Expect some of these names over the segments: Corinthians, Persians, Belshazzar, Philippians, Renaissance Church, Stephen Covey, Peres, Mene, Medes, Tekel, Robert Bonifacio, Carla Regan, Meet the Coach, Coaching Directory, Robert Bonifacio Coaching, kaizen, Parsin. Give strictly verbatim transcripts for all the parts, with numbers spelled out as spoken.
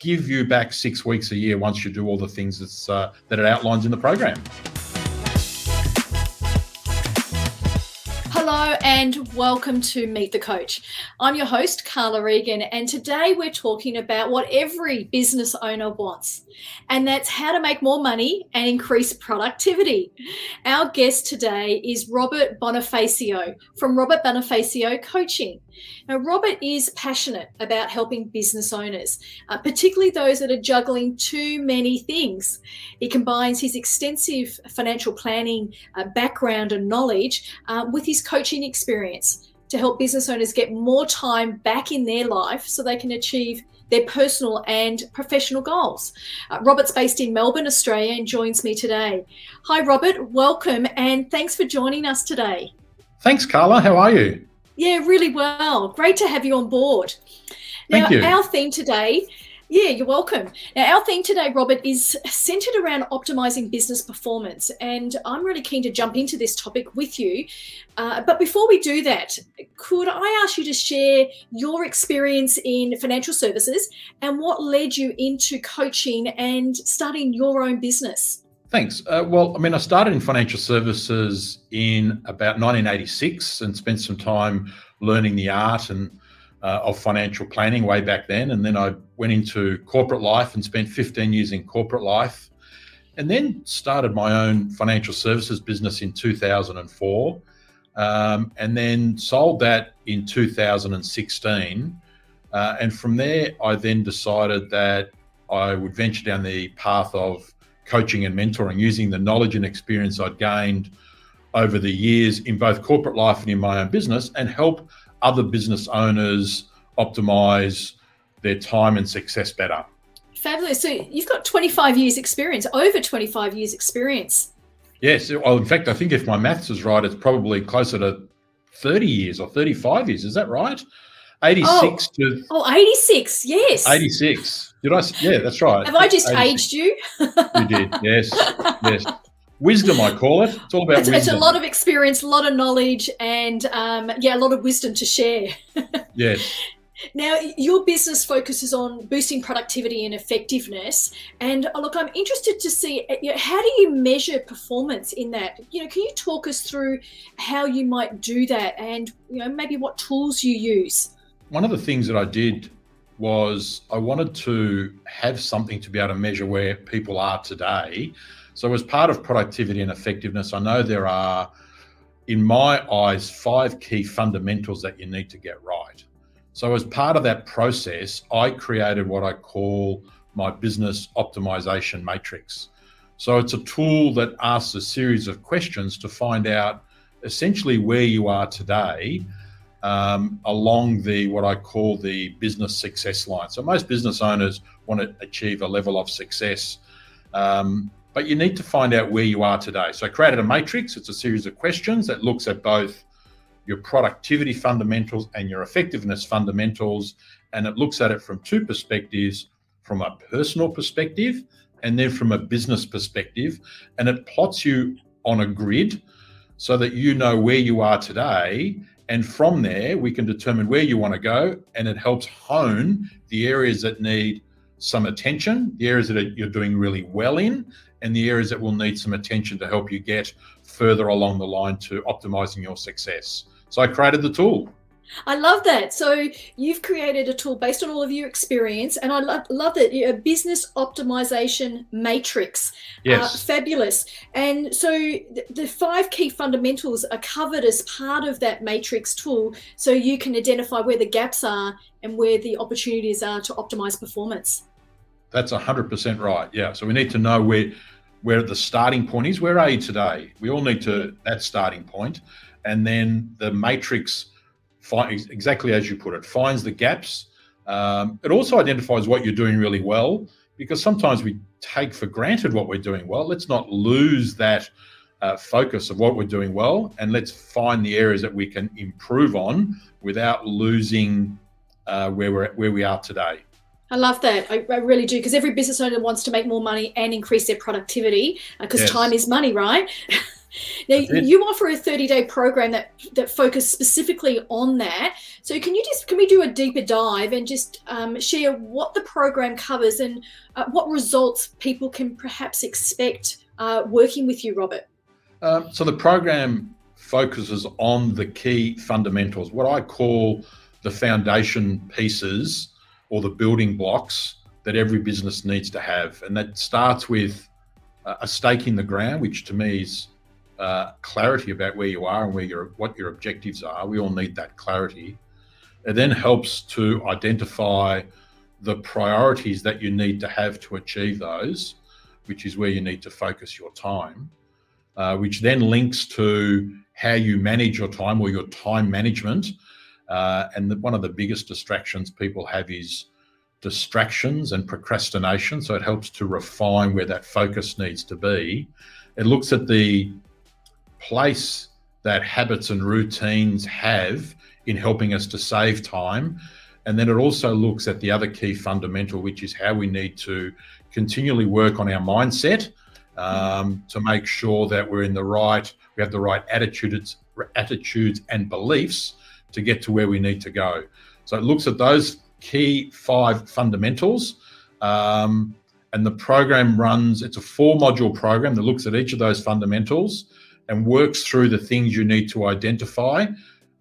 give you back six weeks a year once you do all the things that's, uh, that it outlines in the program. Hello and welcome to Meet the Coach. I'm your host, Carla Regan, and today we're talking about what every business owner wants, and that's how to make more money and increase productivity. Our guest today is Robert Bonifacio from Robert Bonifacio Coaching. Now, Robert is passionate about helping business owners, uh, particularly those that are juggling too many things. He combines his extensive financial planning uh, background and knowledge uh, with his coaching experience to help business owners get more time back in their life so they can achieve their personal and professional goals. Uh, Robert's based in Melbourne, Australia, and joins me today. Hi, Robert. Welcome, and thanks for joining us today. Thanks, Carla. How are you? Yeah, really well. Great to have you on board. Now, Thank you. Our theme today, yeah, you're welcome. Now, our theme today, Robert, is centered around optimizing business performance. And I'm really keen to jump into this topic with you. Uh, but before we do that, could I ask you to share your experience in financial services and what led you into coaching and starting your own business? Thanks. Uh, well, I mean, I started in financial services in about nineteen eighty-six and spent some time learning the art and uh, of financial planning way back then. And then I went into corporate life and spent fifteen years in corporate life, and then started my own financial services business in two thousand four, um, and then sold that in two thousand sixteen. Uh, and from there, I then decided that I would venture down the path of coaching and mentoring, using the knowledge and experience I'd gained over the years in both corporate life and in my own business, and help other business owners optimize their time and success better. Fabulous. So you've got twenty-five years experience, over twenty-five years experience. Yes. Well, in fact, I think if my maths is right, it's probably closer to thirty years or thirty-five years. Is that right? eighty-six oh, to... Oh, eighty-six, yes. eighty-six. Did I... Yeah, that's right. Have I just eighty-six. Aged you? You did, yes, yes. Wisdom, I call it. It's all about it's, wisdom. It's a lot of experience, a lot of knowledge, and, um, yeah, a lot of wisdom to share. Yes. Now, your business focuses on boosting productivity and effectiveness. And, oh, look, I'm interested to see, you know, how do you measure performance in that? You know, can you talk us through how you might do that and, you know, maybe what tools you use? One of the things that I did was I wanted to have something to be able to measure where people are today. So as part of productivity and effectiveness, I know there are, in my eyes, five key fundamentals that you need to get right. So as part of that process, I created what I call my business optimization matrix. So it's a tool that asks a series of questions to find out essentially where you are today, Um, along the what I call the business success line. So most business owners want to achieve a level of success, um, but you need to find out where you are today. So I created a matrix. It's a series of questions that looks at both your productivity fundamentals and your effectiveness fundamentals, and it looks at it from two perspectives, from a personal perspective and then from a business perspective, and it plots you on a grid so that you know where you are today. And from there, we can determine where you want to go, and it helps hone the areas that need some attention, the areas that you're doing really well in, and the areas that will need some attention to help you get further along the line to optimizing your success. So I created the tool. I love that. So you've created a tool based on all of your experience, and I love, love that, a business optimization matrix. Yes. Uh, fabulous. And so th- the five key fundamentals are covered as part of that matrix tool, so you can identify where the gaps are and where the opportunities are to optimize performance. That's one hundred percent right. Yeah. So we need to know where, where the starting point is. Where are you today? We all need to that starting point. And then the matrix, exactly as you put it, finds the gaps. Um, it also identifies what you're doing really well, because sometimes we take for granted what we're doing well. Let's not lose that uh, focus of what we're doing well, and let's find the areas that we can improve on without losing uh, where we're where we are today. I love that. I, I really do, because every business owner wants to make more money and increase their productivity, because uh, yes. time is money, right? Now, you offer a thirty-day program that that focuses specifically on that. So can you just, can we do a deeper dive and just um, share what the program covers and uh, what results people can perhaps expect uh, working with you, Robert? Um, so the program focuses on the key fundamentals, what I call the foundation pieces or the building blocks that every business needs to have. And that starts with uh, a stake in the ground, which to me is Uh, clarity about where you are and where your what your objectives are. We all need that clarity. It then helps to identify the priorities that you need to have to achieve those, which is where you need to focus your time, uh, which then links to how you manage your time or your time management. Uh, and the, one of the biggest distractions people have is distractions and procrastination. So it helps to refine where that focus needs to be. It looks at the place that habits and routines have in helping us to save time. And then it also looks at the other key fundamental, which is how we need to continually work on our mindset um, to make sure that we're in the right, we have the right attitudes, attitudes and beliefs to get to where we need to go. So it looks at those key five fundamentals. Um, and the program runs, it's a four module program that looks at each of those fundamentals and works through the things you need to identify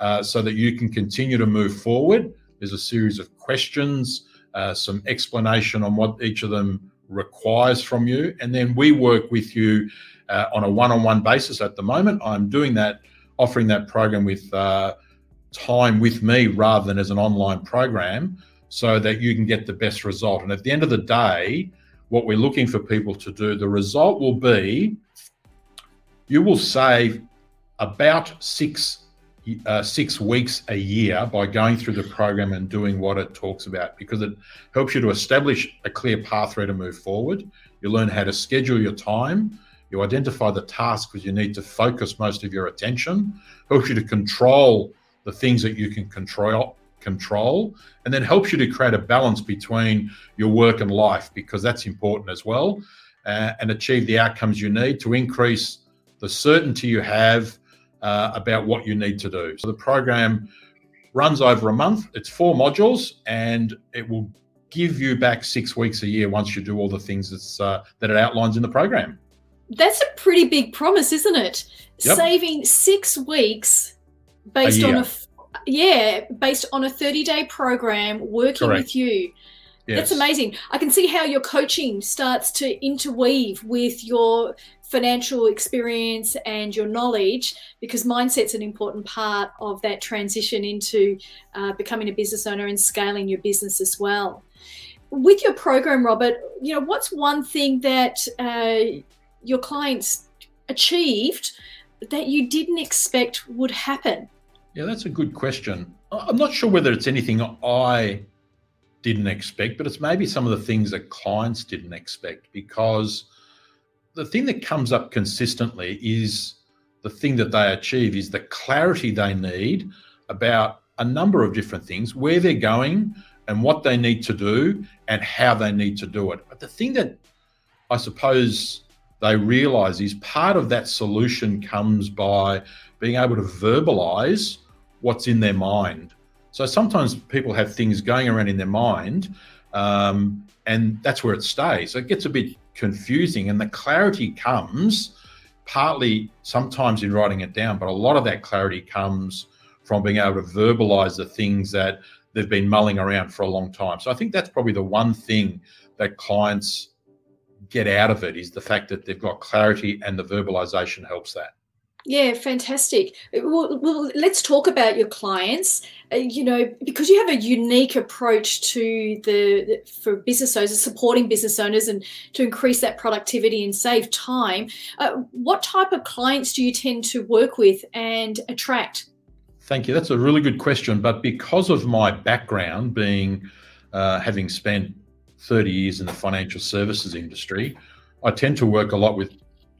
uh, so that you can continue to move forward. There's a series of questions, uh, some explanation on what each of them requires from you. And then we work with you uh, on a one-on-one basis. At the moment, I'm doing that, offering that program with uh, time with me rather than as an online program so that you can get the best result. And at the end of the day, what we're looking for people to do, the result will be you will save about six uh, six weeks a year by going through the program and doing what it talks about, because it helps you to establish a clear pathway to move forward. You learn how to schedule your time. You identify the tasks because you need to focus most of your attention. Helps you to control the things that you can control, control, and then helps you to create a balance between your work and life, because that's important as well, uh, and achieve the outcomes you need to increase the certainty you have uh, about what you need to do. So the program runs over a month. It's four modules, and it will give you back six weeks a year once you do all the things that's, uh, that it outlines in the program. That's a pretty big promise, isn't it? Yep. Saving six weeks based a on a yeah based on a thirty-day program working Correct. With you. Yes. That's amazing. I can see how your coaching starts to interweave with your financial experience and your knowledge, because mindset's an important part of that transition into uh, becoming a business owner and scaling your business as well. With your program, Robert, you know, what's one thing that uh, your clients achieved that you didn't expect would happen? Yeah, that's a good question. I'm not sure whether it's anything I didn't expect, but it's maybe some of the things that clients didn't expect, because the thing that comes up consistently is the thing that they achieve is the clarity they need about a number of different things, where they're going and what they need to do and how they need to do it. But the thing that I suppose they realise is part of that solution comes by being able to verbalise what's in their mind. So sometimes people have things going around in their mind, um, and that's where it stays. So it gets a bit confusing, and the clarity comes partly sometimes in writing it down, but a lot of that clarity comes from being able to verbalise the things that they've been mulling around for a long time. So I think that's probably the one thing that clients get out of it, is the fact that they've got clarity and the verbalisation helps that. Yeah, fantastic. Well, well, let's talk about your clients. Uh, you know, because you have a unique approach to the, the for business owners, supporting business owners, and to increase that productivity and save time. Uh, what type of clients do you tend to work with and attract? Thank you. That's a really good question. But because of my background, being uh, having spent thirty years in the financial services industry, I tend to work a lot with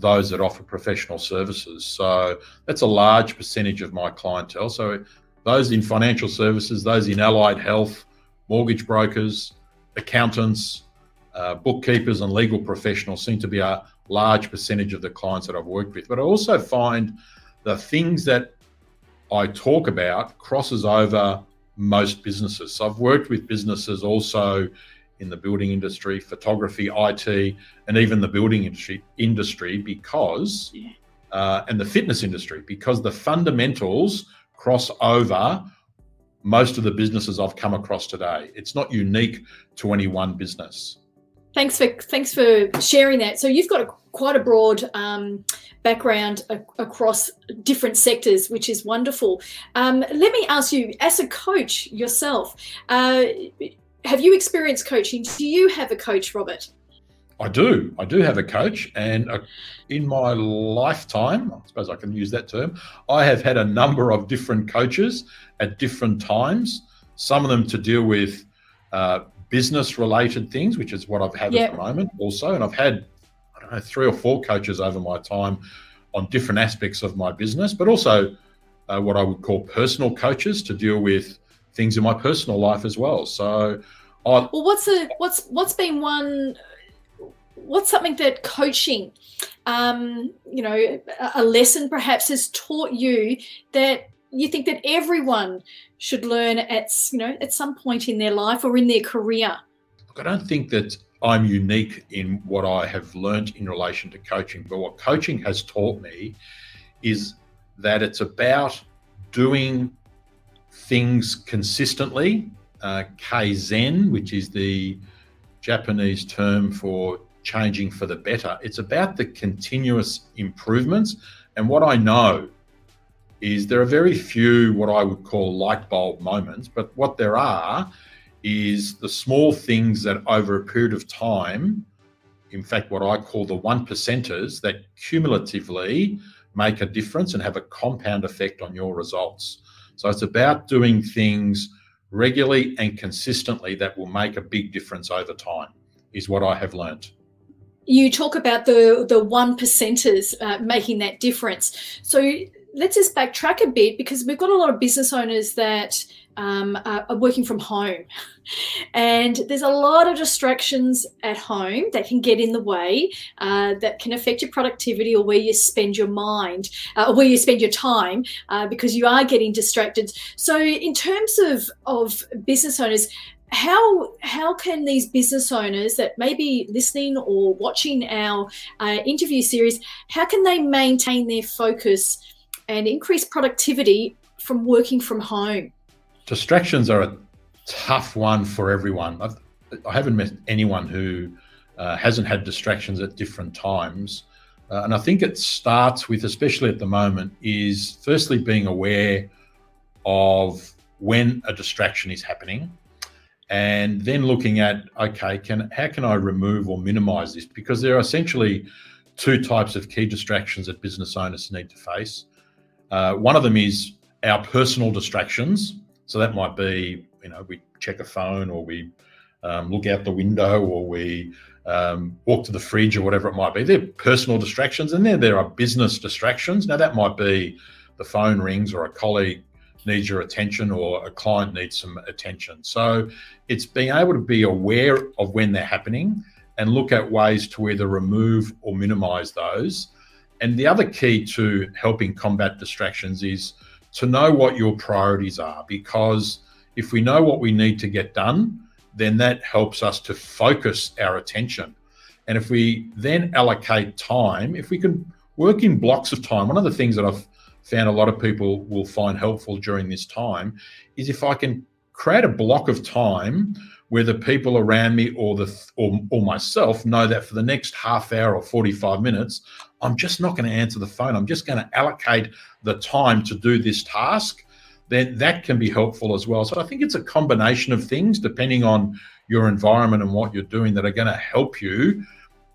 those that offer professional services. So that's a large percentage of my clientele. So those in financial services, those in allied health, mortgage brokers, accountants, uh, bookkeepers and legal professionals seem to be a large percentage of the clients that I've worked with. But I also find the things that I talk about crosses over most businesses. So I've worked with businesses also in the building industry, photography, I T, and even the building industry, industry because, uh, and the fitness industry, because the fundamentals cross over most of the businesses I've come across today. It's not unique to any one business. Thanks for thanks for sharing that. So you've got a, quite a broad um, background a, across different sectors, which is wonderful. Um, let me ask you, as a coach yourself, uh, have you experienced coaching? Do you have a coach, Robert? I do. I do have a coach. And a, in my lifetime, I suppose I can use that term, I have had a number of different coaches at different times, some of them to deal with uh, business-related things, which is what I've had yep. at the moment also. And I've had, I don't know, three or four coaches over my time on different aspects of my business, but also uh, what I would call personal coaches to deal with things in my personal life as well. So I... Well, what's a, what's what's been one... What's something that coaching, um, you know, a lesson perhaps has taught you that you think that everyone should learn at, you know, at some point in their life or in their career? Look, I don't think that I'm unique in what I have learned in relation to coaching, but what coaching has taught me is that it's about doing things consistently, uh, kaizen, which is the Japanese term for changing for the better. It's about the continuous improvements. And what I know is there are very few what I would call light bulb moments, but what there are is the small things that over a period of time, in fact, what I call the one percenters, that cumulatively make a difference and have a compound effect on your results. So it's about doing things regularly and consistently that will make a big difference over time, is what I have learned. You talk about the, the one percenters uh, making that difference. So let's just backtrack a bit, because we've got a lot of business owners that um, are, are working from home. And there's a lot of distractions at home that can get in the way, uh, that can affect your productivity or where you spend your mind, uh, or where you spend your time, uh, because you are getting distracted. So in terms of, of business owners, How how can these business owners that may be listening or watching our uh, interview series, how can they maintain their focus and increase productivity from working from home? Distractions are a tough one for everyone. I've, I haven't met anyone who uh, hasn't had distractions at different times. Uh, and I think it starts with, especially at the moment, is firstly being aware of when a distraction is happening. And then looking at, okay, can how can I remove or minimize this? Because there are essentially two types of key distractions that business owners need to face. Uh, one of them is our personal distractions. So that might be, you know, we check a phone, or we um, look out the window, or we um, walk to the fridge, or whatever it might be. They're personal distractions. And then there are business distractions. Now that might be the phone rings, or a colleague needs your attention, or a client needs some attention. So it's being able to be aware of when they're happening and look at ways to either remove or minimize those. And the other key to helping combat distractions is to know what your priorities are, because if we know what we need to get done, then that helps us to focus our attention. And if we then allocate time, if we can work in blocks of time, one of the things that I've found a lot of people will find helpful during this time is if I can create a block of time where the people around me or the or, or myself know that for the next half hour or forty-five minutes, I'm just not going to answer the phone. I'm just going to allocate the time to do this task. Then that can be helpful as well. So I think it's a combination of things, depending on your environment and what you're doing, that are going to help you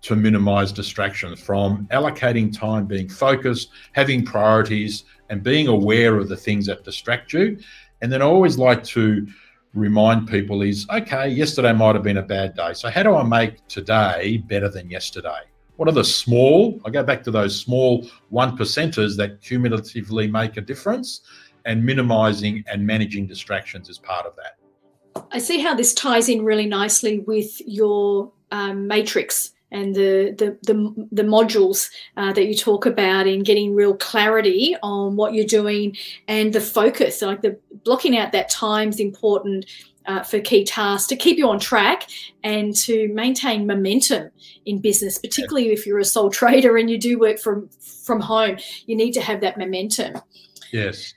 to minimize distractions, from allocating time, being focused, having priorities, and being aware of the things that distract you. And then I always like to remind people is, okay, yesterday might have been a bad day. So how do I make today better than yesterday? What are the small, I go back to those small one percenters that cumulatively make a difference, and minimizing and managing distractions is part of that. I see how this ties in really nicely with your um, matrix and the the the, the modules uh, that you talk about in getting real clarity on what you're doing and the focus. Like the blocking out that time's important uh, for key tasks to keep you on track and to maintain momentum in business, particularly if you're a sole trader and you do work from from home. You need to have that momentum. Yes.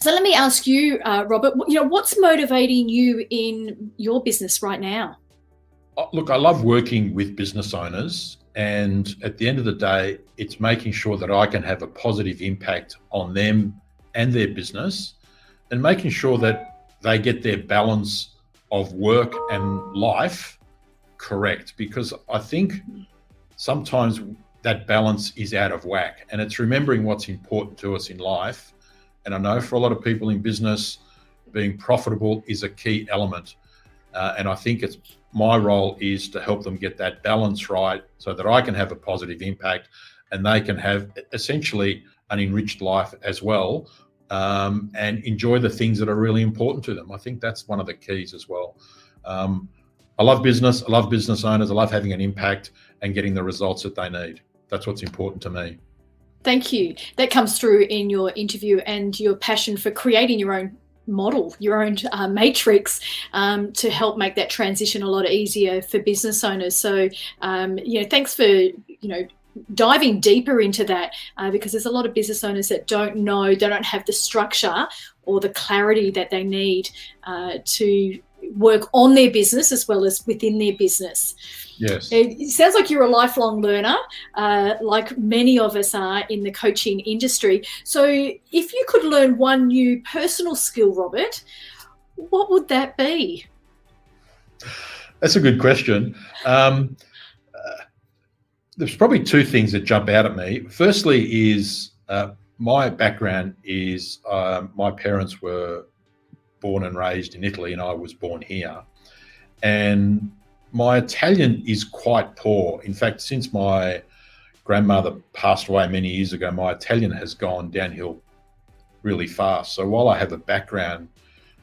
So let me ask you, uh, Robert, you know, what's motivating you in your business right now? Look, I love working with business owners, and at the end of the day, it's making sure that I can have a positive impact on them and their business, and making sure that they get their balance of work and life correct, because I think sometimes that balance is out of whack, and it's remembering what's important to us in life. And I know for a lot of people in business, being profitable is a key element. Uh, and I think it's my role is to help them get that balance right so that I can have a positive impact and they can have essentially an enriched life as well, um, and enjoy the things that are really important to them. I think that's one of the keys as well. Um, I love business. I love business owners. I love having an impact and getting the results that they need. That's what's important to me. Thank you. That comes through in your interview and your passion for creating your own model, your own uh, matrix um, to help make that transition a lot easier for business owners. So, um, yeah, thanks for, you know, diving deeper into that uh, because there's a lot of business owners that don't know, they don't have the structure or the clarity that they need uh, to work on their business as well as within their business. Yes. It sounds like you're a lifelong learner, uh, like many of us are in the coaching industry. So if you could learn one new personal skill, Robert, what would that be? That's a good question. Um, uh, there's probably two things that jump out at me. Firstly is uh, my background is uh, my parents were born and raised in Italy, and I was born here. And my Italian is quite poor. In fact, since my grandmother passed away many years ago, my Italian has gone downhill really fast. So while I have a background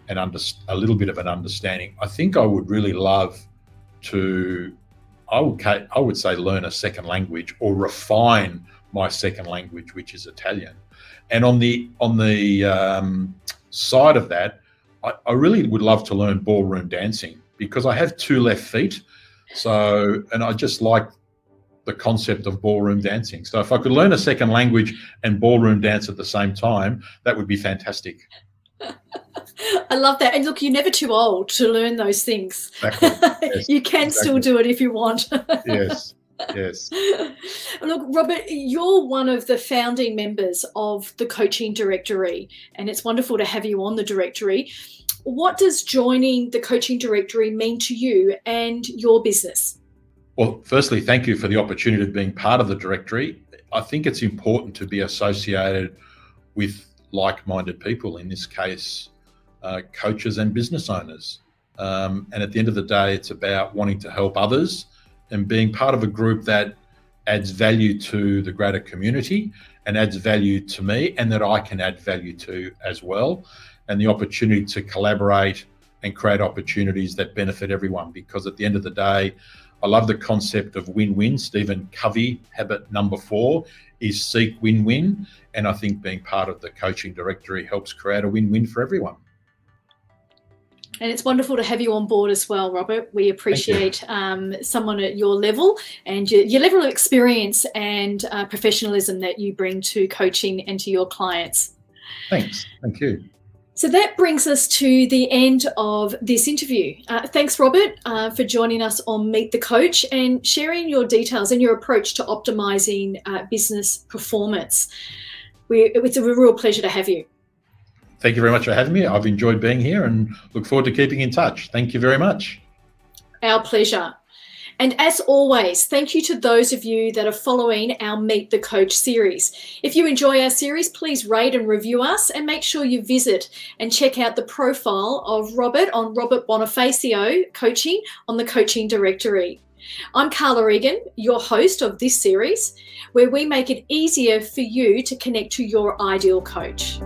and under, a little bit of an understanding, I think I would really love to, I would, I would say learn a second language or refine my second language, which is Italian. And on the, on the um, side of that, I really would love to learn ballroom dancing because I have two left feet. So, and I just like the concept of ballroom dancing. So if I could learn a second language and ballroom dance at the same time, that would be fantastic. I love that. And look, you're never too old to learn those things. Exactly. Yes. You can exactly. Still do it if you want. Yes. Yes. Look, Robert, you're one of the founding members of the Coaching Directory, and it's wonderful to have you on the directory. What does joining the Coaching Directory mean to you and your business? Well, firstly, thank you for the opportunity of being part of the directory. I think it's important to be associated with like-minded people, in this case, uh, coaches and business owners. Um, and at the end of the day, it's about wanting to help others and being part of a group that adds value to the greater community and adds value to me, and that I can add value to as well. And the opportunity to collaborate and create opportunities that benefit everyone, because at the end of the day, I love the concept of win-win. Stephen Covey, habit number four is seek win-win. And I think being part of the Coaching Directory helps create a win-win for everyone. And it's wonderful to have you on board as well, Robert. We appreciate um, someone at your level and your, your level of experience and uh, professionalism that you bring to coaching and to your clients. Thanks. Thank you. So that brings us to the end of this interview. Uh, thanks, Robert, uh, for joining us on Meet the Coach and sharing your details and your approach to optimising uh, business performance. We, it's a real pleasure to have you. Thank you very much for having me. I've enjoyed being here and look forward to keeping in touch. Thank you very much. Our pleasure. And as always, thank you to those of you that are following our Meet the Coach series. If you enjoy our series, please rate and review us, and make sure you visit and check out the profile of Robert on Robert Bonifacio Coaching on the Coaching Directory. I'm Carla Regan, your host of this series, where we make it easier for you to connect to your ideal coach.